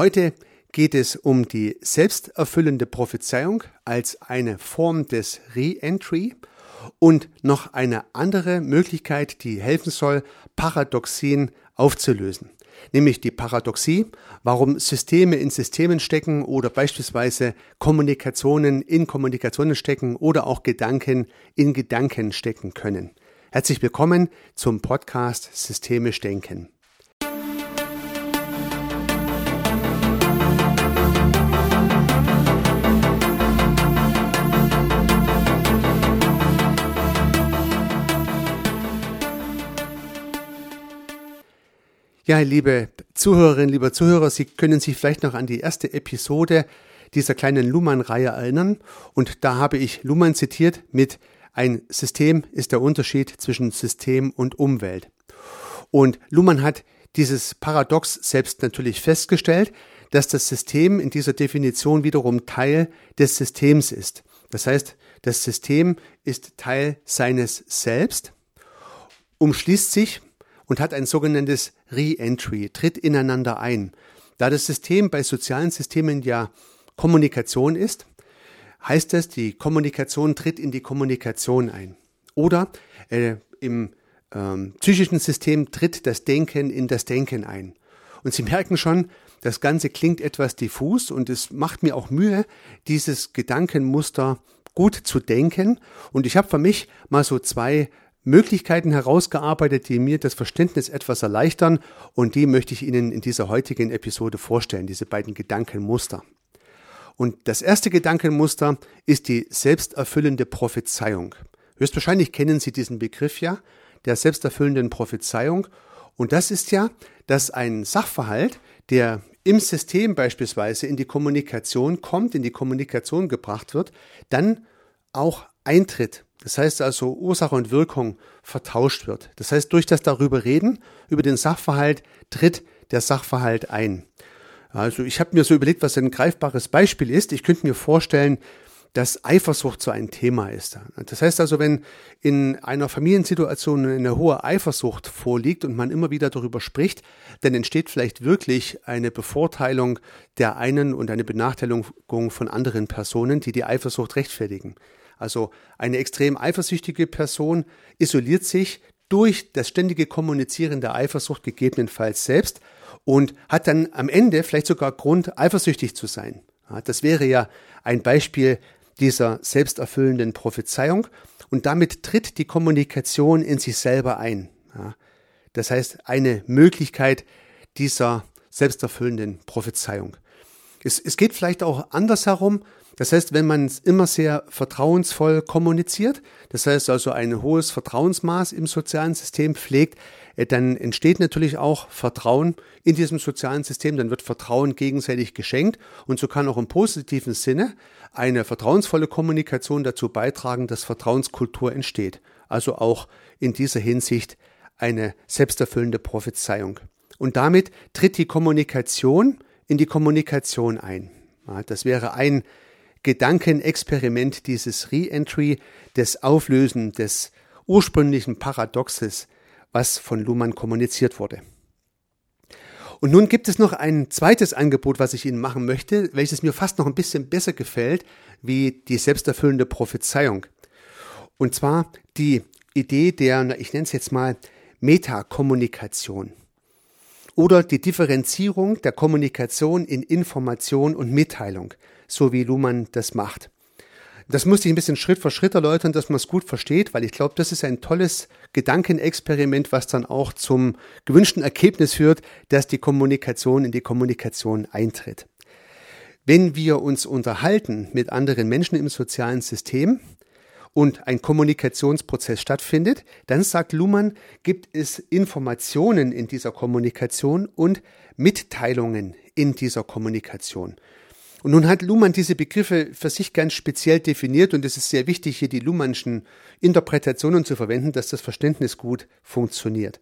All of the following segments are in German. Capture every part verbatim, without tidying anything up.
Heute geht es um die selbsterfüllende Prophezeiung als eine Form des Re-Entry und noch eine andere Möglichkeit, die helfen soll, Paradoxien aufzulösen. Nämlich die Paradoxie, warum Systeme in Systemen stecken oder beispielsweise Kommunikationen in Kommunikationen stecken oder auch Gedanken in Gedanken stecken können. Herzlich willkommen zum Podcast Systemisch Denken. Ja, liebe Zuhörerinnen, lieber Zuhörer, Sie können sich vielleicht noch an die erste Episode dieser kleinen Luhmann-Reihe erinnern. Und da habe ich Luhmann zitiert mit "Ein System ist der Unterschied zwischen System und Umwelt." Und Luhmann hat dieses Paradox selbst natürlich festgestellt, dass das System in dieser Definition wiederum Teil des Systems ist. Das heißt, das System ist Teil seines Selbst, umschließt sich und hat ein sogenanntes Re-Entry, tritt ineinander ein. Da das System bei sozialen Systemen ja Kommunikation ist, heißt es, die Kommunikation tritt in die Kommunikation ein. Oder äh, im ähm, psychischen System tritt das Denken in das Denken ein. Und Sie merken schon, das Ganze klingt etwas diffus und es macht mir auch Mühe, dieses Gedankenmuster gut zu denken. Und ich habe für mich mal so zwei Möglichkeiten herausgearbeitet, die mir das Verständnis etwas erleichtern, und die möchte ich Ihnen in dieser heutigen Episode vorstellen, diese beiden Gedankenmuster. Und das erste Gedankenmuster ist die selbsterfüllende Prophezeiung. Höchstwahrscheinlich kennen Sie diesen Begriff ja, der selbsterfüllenden Prophezeiung, und das ist ja, dass ein Sachverhalt, der im System beispielsweise in die Kommunikation kommt, in die Kommunikation gebracht wird, dann auch eintritt. Das heißt also, Ursache und Wirkung vertauscht wird. Das heißt, durch das darüber reden, über den Sachverhalt, tritt der Sachverhalt ein. Also ich habe mir so überlegt, was ein greifbares Beispiel ist. Ich könnte mir vorstellen, dass Eifersucht so ein Thema ist. Das heißt also, wenn in einer Familiensituation eine hohe Eifersucht vorliegt und man immer wieder darüber spricht, dann entsteht vielleicht wirklich eine Bevorteilung der einen und eine Benachteiligung von anderen Personen, die die Eifersucht rechtfertigen. Also eine extrem eifersüchtige Person isoliert sich durch das ständige Kommunizieren der Eifersucht gegebenenfalls selbst und hat dann am Ende vielleicht sogar Grund, eifersüchtig zu sein. Das wäre ja ein Beispiel dieser selbsterfüllenden Prophezeiung, und damit tritt die Kommunikation in sich selber ein. Das heißt, eine Möglichkeit dieser selbsterfüllenden Prophezeiung. Es, es geht vielleicht auch andersherum. Das heißt, wenn man immer sehr vertrauensvoll kommuniziert, das heißt also ein hohes Vertrauensmaß im sozialen System pflegt, dann entsteht natürlich auch Vertrauen in diesem sozialen System, dann wird Vertrauen gegenseitig geschenkt, und so kann auch im positiven Sinne eine vertrauensvolle Kommunikation dazu beitragen, dass Vertrauenskultur entsteht. Also auch in dieser Hinsicht eine selbsterfüllende Prophezeiung. Und damit tritt die Kommunikation in die Kommunikation ein. Das wäre ein Gedankenexperiment, dieses Re-Entry, des Auflösen des ursprünglichen Paradoxes, was von Luhmann kommuniziert wurde. Und nun gibt es noch ein zweites Angebot, was ich Ihnen machen möchte, welches mir fast noch ein bisschen besser gefällt, wie die selbsterfüllende Prophezeiung. Und zwar die Idee der, ich nenne es jetzt mal, Metakommunikation. Oder die Differenzierung der Kommunikation in Information und Mitteilung, so wie Luhmann das macht. Das musste ich ein bisschen Schritt für Schritt erläutern, dass man es gut versteht, weil ich glaube, das ist ein tolles Gedankenexperiment, was dann auch zum gewünschten Ergebnis führt, dass die Kommunikation in die Kommunikation eintritt. Wenn wir uns unterhalten mit anderen Menschen im sozialen System und ein Kommunikationsprozess stattfindet, dann, sagt Luhmann, gibt es Informationen in dieser Kommunikation und Mitteilungen in dieser Kommunikation. Und nun hat Luhmann diese Begriffe für sich ganz speziell definiert, und es ist sehr wichtig, hier die Luhmannschen Interpretationen zu verwenden, dass das Verständnis gut funktioniert.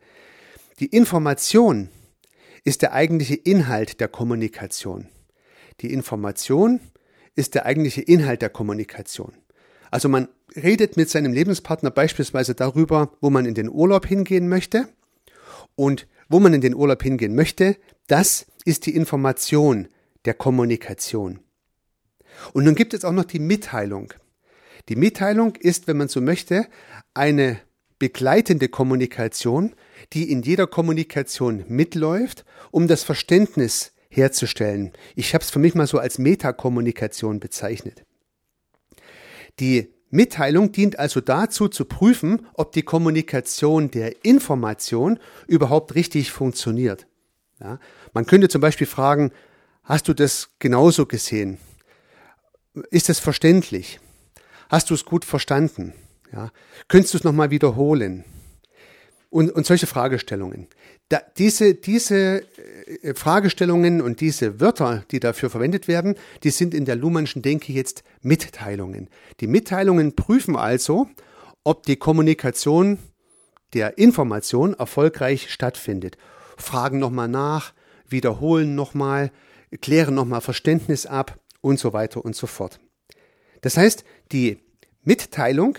Die Information ist der eigentliche Inhalt der Kommunikation. Die Information ist der eigentliche Inhalt der Kommunikation. Also man redet mit seinem Lebenspartner beispielsweise darüber, wo man in den Urlaub hingehen möchte, und wo man in den Urlaub hingehen möchte, das ist die Information der Kommunikation. Und nun gibt es auch noch die Mitteilung. Die Mitteilung ist, wenn man so möchte, eine begleitende Kommunikation, die in jeder Kommunikation mitläuft, um das Verständnis herzustellen. Ich habe es für mich mal so als Metakommunikation bezeichnet. Die Mitteilung dient also dazu, zu prüfen, ob die Kommunikation der Information überhaupt richtig funktioniert. Ja, man könnte zum Beispiel fragen, hast du das genauso gesehen? Ist es verständlich? Hast du es gut verstanden? Ja, könntest du es nochmal wiederholen? Und, und solche Fragestellungen. Da, diese, diese Fragestellungen und diese Wörter, die dafür verwendet werden, die sind in der Luhmannschen Denke jetzt Mitteilungen. Die Mitteilungen prüfen also, ob die Kommunikation der Information erfolgreich stattfindet. Fragen nochmal nach, wiederholen nochmal, klären nochmal Verständnis ab und so weiter und so fort. Das heißt, die Mitteilung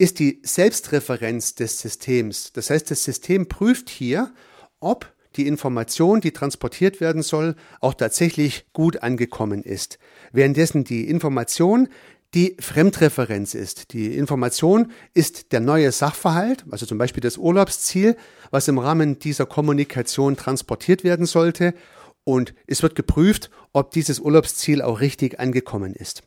ist die Selbstreferenz des Systems. Das heißt, das System prüft hier, ob die Information, die transportiert werden soll, auch tatsächlich gut angekommen ist. Währenddessen die Information die Fremdreferenz ist. Die Information ist der neue Sachverhalt, also zum Beispiel das Urlaubsziel, was im Rahmen dieser Kommunikation transportiert werden sollte. Und es wird geprüft, ob dieses Urlaubsziel auch richtig angekommen ist.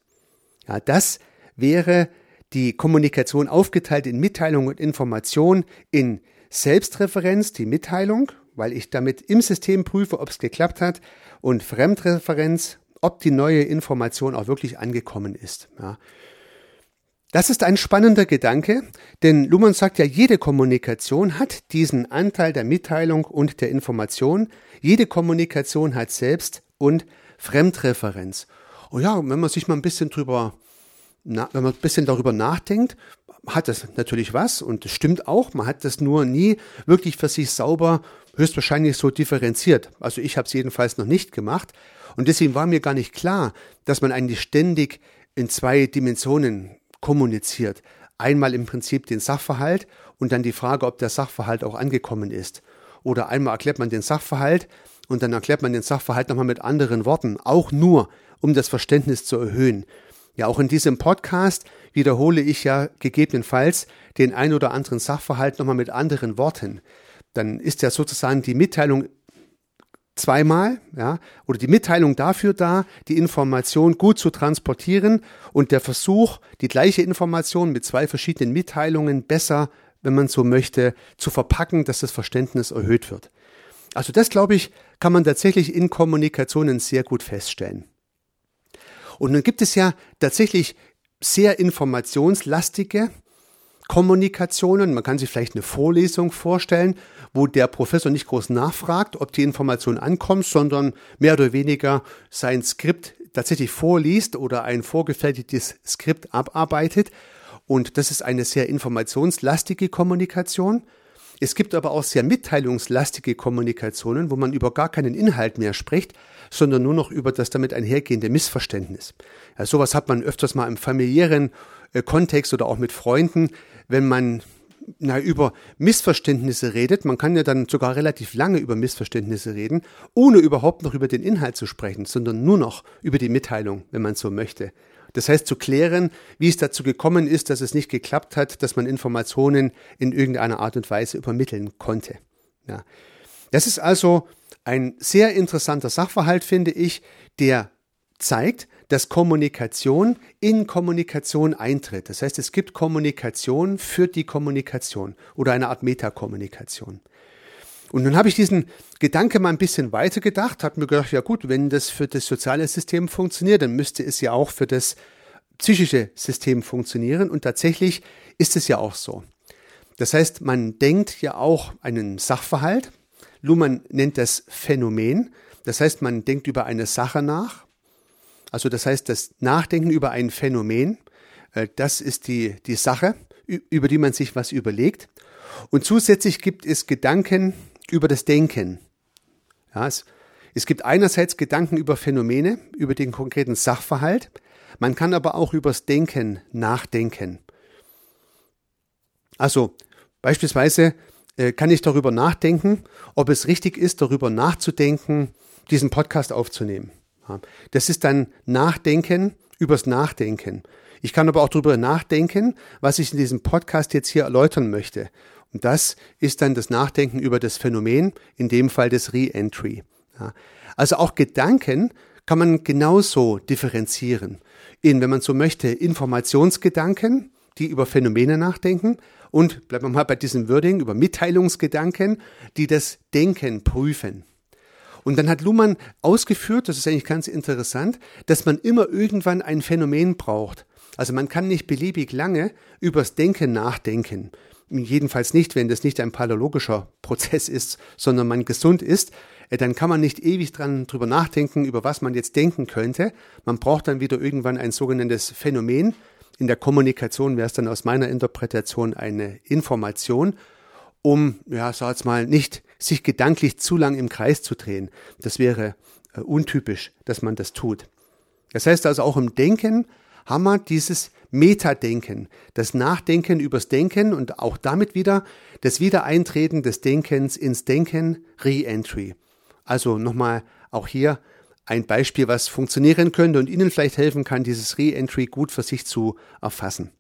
Ja, das wäre die Kommunikation aufgeteilt in Mitteilung und Information, in Selbstreferenz, die Mitteilung, weil ich damit im System prüfe, ob es geklappt hat, und Fremdreferenz, ob die neue Information auch wirklich angekommen ist. Ja. Das ist ein spannender Gedanke, denn Luhmann sagt ja, jede Kommunikation hat diesen Anteil der Mitteilung und der Information. Jede Kommunikation hat Selbst- und Fremdreferenz. Und ja, wenn man sich mal ein bisschen drüber Na, wenn man ein bisschen darüber nachdenkt, hat das natürlich was und das stimmt auch. Man hat das nur nie wirklich für sich sauber, höchstwahrscheinlich so differenziert. Also ich habe es jedenfalls noch nicht gemacht und deswegen war mir gar nicht klar, dass man eigentlich ständig in zwei Dimensionen kommuniziert. Einmal im Prinzip den Sachverhalt und dann die Frage, ob der Sachverhalt auch angekommen ist. Oder einmal erklärt man den Sachverhalt und dann erklärt man den Sachverhalt nochmal mit anderen Worten, auch nur, um das Verständnis zu erhöhen. Ja, auch in diesem Podcast wiederhole ich ja gegebenenfalls den ein oder anderen Sachverhalt nochmal mit anderen Worten. Dann ist ja sozusagen die Mitteilung zweimal, ja, oder die Mitteilung dafür da, die Information gut zu transportieren und der Versuch, die gleiche Information mit zwei verschiedenen Mitteilungen besser, wenn man so möchte, zu verpacken, dass das Verständnis erhöht wird. Also das, glaube ich, kann man tatsächlich in Kommunikationen sehr gut feststellen. Und dann gibt es ja tatsächlich sehr informationslastige Kommunikationen. Man kann sich vielleicht eine Vorlesung vorstellen, wo der Professor nicht groß nachfragt, ob die Information ankommt, sondern mehr oder weniger sein Skript tatsächlich vorliest oder ein vorgefertigtes Skript abarbeitet. Und das ist eine sehr informationslastige Kommunikation. Es gibt aber auch sehr mitteilungslastige Kommunikationen, wo man über gar keinen Inhalt mehr spricht, sondern nur noch über das damit einhergehende Missverständnis. Ja, sowas hat man öfters mal im familiären äh, Kontext oder auch mit Freunden, wenn man na, über Missverständnisse redet. Man kann ja dann sogar relativ lange über Missverständnisse reden, ohne überhaupt noch über den Inhalt zu sprechen, sondern nur noch über die Mitteilung, wenn man so möchte. Das heißt, zu klären, wie es dazu gekommen ist, dass es nicht geklappt hat, dass man Informationen in irgendeiner Art und Weise übermitteln konnte. Ja. Das ist also ein sehr interessanter Sachverhalt, finde ich, der zeigt, dass Kommunikation in Kommunikation eintritt. Das heißt, es gibt Kommunikation für die Kommunikation oder eine Art Metakommunikation. Und nun habe ich diesen Gedanke mal ein bisschen weitergedacht, habe mir gedacht, ja gut, wenn das für das soziale System funktioniert, dann müsste es ja auch für das psychische System funktionieren. Und tatsächlich ist es ja auch so. Das heißt, man denkt ja auch einen Sachverhalt. Luhmann nennt das Phänomen. Das heißt, man denkt über eine Sache nach. Also das heißt, das Nachdenken über ein Phänomen, das ist die, die Sache, über die man sich was überlegt. Und zusätzlich gibt es Gedanken über das Denken. Ja, es, es gibt einerseits Gedanken über Phänomene, über den konkreten Sachverhalt. Man kann aber auch übers Denken nachdenken. Also beispielsweise äh, kann ich darüber nachdenken, ob es richtig ist, darüber nachzudenken, diesen Podcast aufzunehmen. Ja. Das ist dann Nachdenken übers Nachdenken. Ich kann aber auch darüber nachdenken, was ich in diesem Podcast jetzt hier erläutern möchte. Und das ist dann das Nachdenken über das Phänomen, in dem Fall das Re-Entry. Ja. Also auch Gedanken kann man genauso differenzieren in, wenn man so möchte, Informationsgedanken, die über Phänomene nachdenken, und bleiben wir mal bei diesem Wording, über Mitteilungsgedanken, die das Denken prüfen. Und dann hat Luhmann ausgeführt, das ist eigentlich ganz interessant, dass man immer irgendwann ein Phänomen braucht. Also man kann nicht beliebig lange übers Denken nachdenken. Jedenfalls nicht, wenn das nicht ein paläologischer Prozess ist, sondern man gesund ist, dann kann man nicht ewig dran drüber nachdenken, über was man jetzt denken könnte. Man braucht dann wieder irgendwann ein sogenanntes Phänomen. In der Kommunikation wäre es dann aus meiner Interpretation eine Information, um, ja, sag jetzt mal, nicht sich gedanklich zu lang im Kreis zu drehen. Das wäre äh, untypisch, dass man das tut. Das heißt also, auch im Denken haben wir dieses Metadenken, das Nachdenken übers Denken und auch damit wieder das Wiedereintreten des Denkens ins Denken, Re-Entry. Also nochmal auch hier ein Beispiel, was funktionieren könnte und Ihnen vielleicht helfen kann, dieses Re-Entry gut für sich zu erfassen.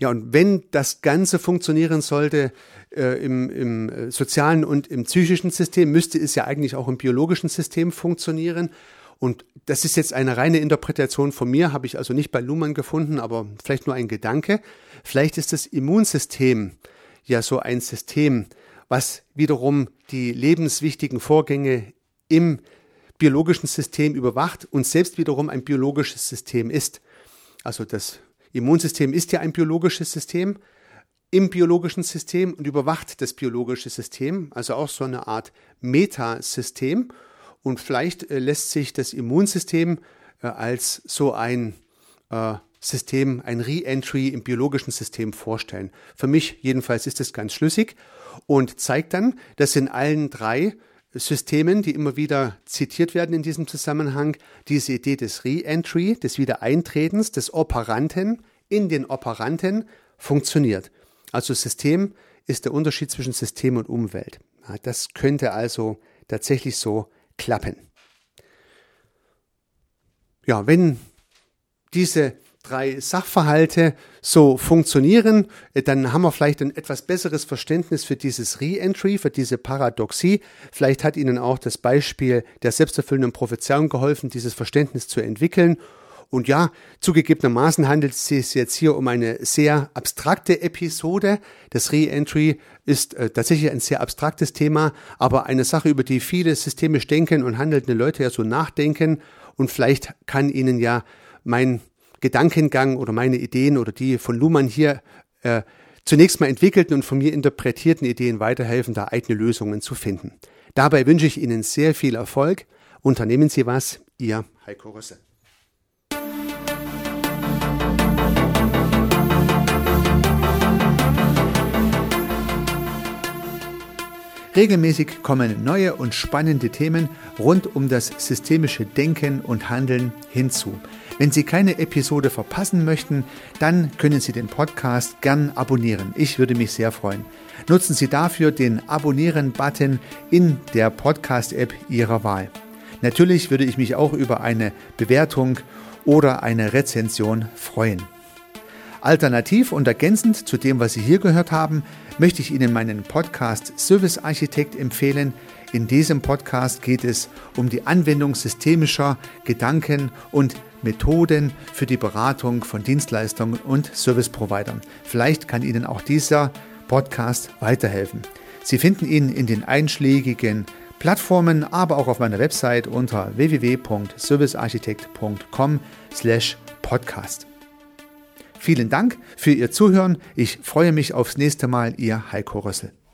Ja, und wenn das Ganze funktionieren sollte äh, im, im sozialen und im psychischen System, müsste es ja eigentlich auch im biologischen System funktionieren. Und das ist jetzt eine reine Interpretation von mir, habe ich also nicht bei Luhmann gefunden, aber vielleicht nur ein Gedanke. Vielleicht ist das Immunsystem ja so ein System, was wiederum die lebenswichtigen Vorgänge im biologischen System überwacht und selbst wiederum ein biologisches System ist. Also das Immunsystem ist ja ein biologisches System im biologischen System und überwacht das biologische System, also auch so eine Art Metasystem. Und vielleicht äh, lässt sich das Immunsystem äh, als so ein äh, System, ein Re-Entry im biologischen System vorstellen. Für mich jedenfalls ist das ganz schlüssig und zeigt dann, dass in allen drei Systemen, die immer wieder zitiert werden in diesem Zusammenhang, diese Idee des Re-Entry, des Wiedereintretens, des Operanten in den Operanten funktioniert. Also System ist der Unterschied zwischen System und Umwelt. Ja, das könnte also tatsächlich so klappen. Ja, wenn diese drei Sachverhalte so funktionieren, dann haben wir vielleicht ein etwas besseres Verständnis für dieses Re-Entry, für diese Paradoxie. Vielleicht hat Ihnen auch das Beispiel der selbsterfüllenden Prophezeiung geholfen, dieses Verständnis zu entwickeln. Und ja, zugegebenermaßen handelt es sich jetzt hier um eine sehr abstrakte Episode. Das Re-Entry ist äh, tatsächlich ein sehr abstraktes Thema, aber eine Sache, über die viele systemisch denken und handelnde Leute ja so nachdenken. Und vielleicht kann Ihnen ja mein Gedankengang oder meine Ideen oder die von Luhmann hier äh, zunächst mal entwickelten und von mir interpretierten Ideen weiterhelfen, da eigene Lösungen zu finden. Dabei wünsche ich Ihnen sehr viel Erfolg. Unternehmen Sie was, Ihr Heiko Rössel. Regelmäßig kommen neue und spannende Themen rund um das systemische Denken und Handeln hinzu. Wenn Sie keine Episode verpassen möchten, dann können Sie den Podcast gern abonnieren. Ich würde mich sehr freuen. Nutzen Sie dafür den Abonnieren-Button in der Podcast-App Ihrer Wahl. Natürlich würde ich mich auch über eine Bewertung oder eine Rezension freuen. Alternativ und ergänzend zu dem, was Sie hier gehört haben, möchte ich Ihnen meinen Podcast Servicearchitekt empfehlen. In diesem Podcast geht es um die Anwendung systemischer Gedanken und Methoden für die Beratung von Dienstleistungen und Service-Providern. Vielleicht kann Ihnen auch dieser Podcast weiterhelfen. Sie finden ihn in den einschlägigen Plattformen, aber auch auf meiner Website unter w w w punkt servicearchitekt punkt com slash podcast. Vielen Dank für Ihr Zuhören. Ich freue mich aufs nächste Mal, Ihr Heiko Rössel.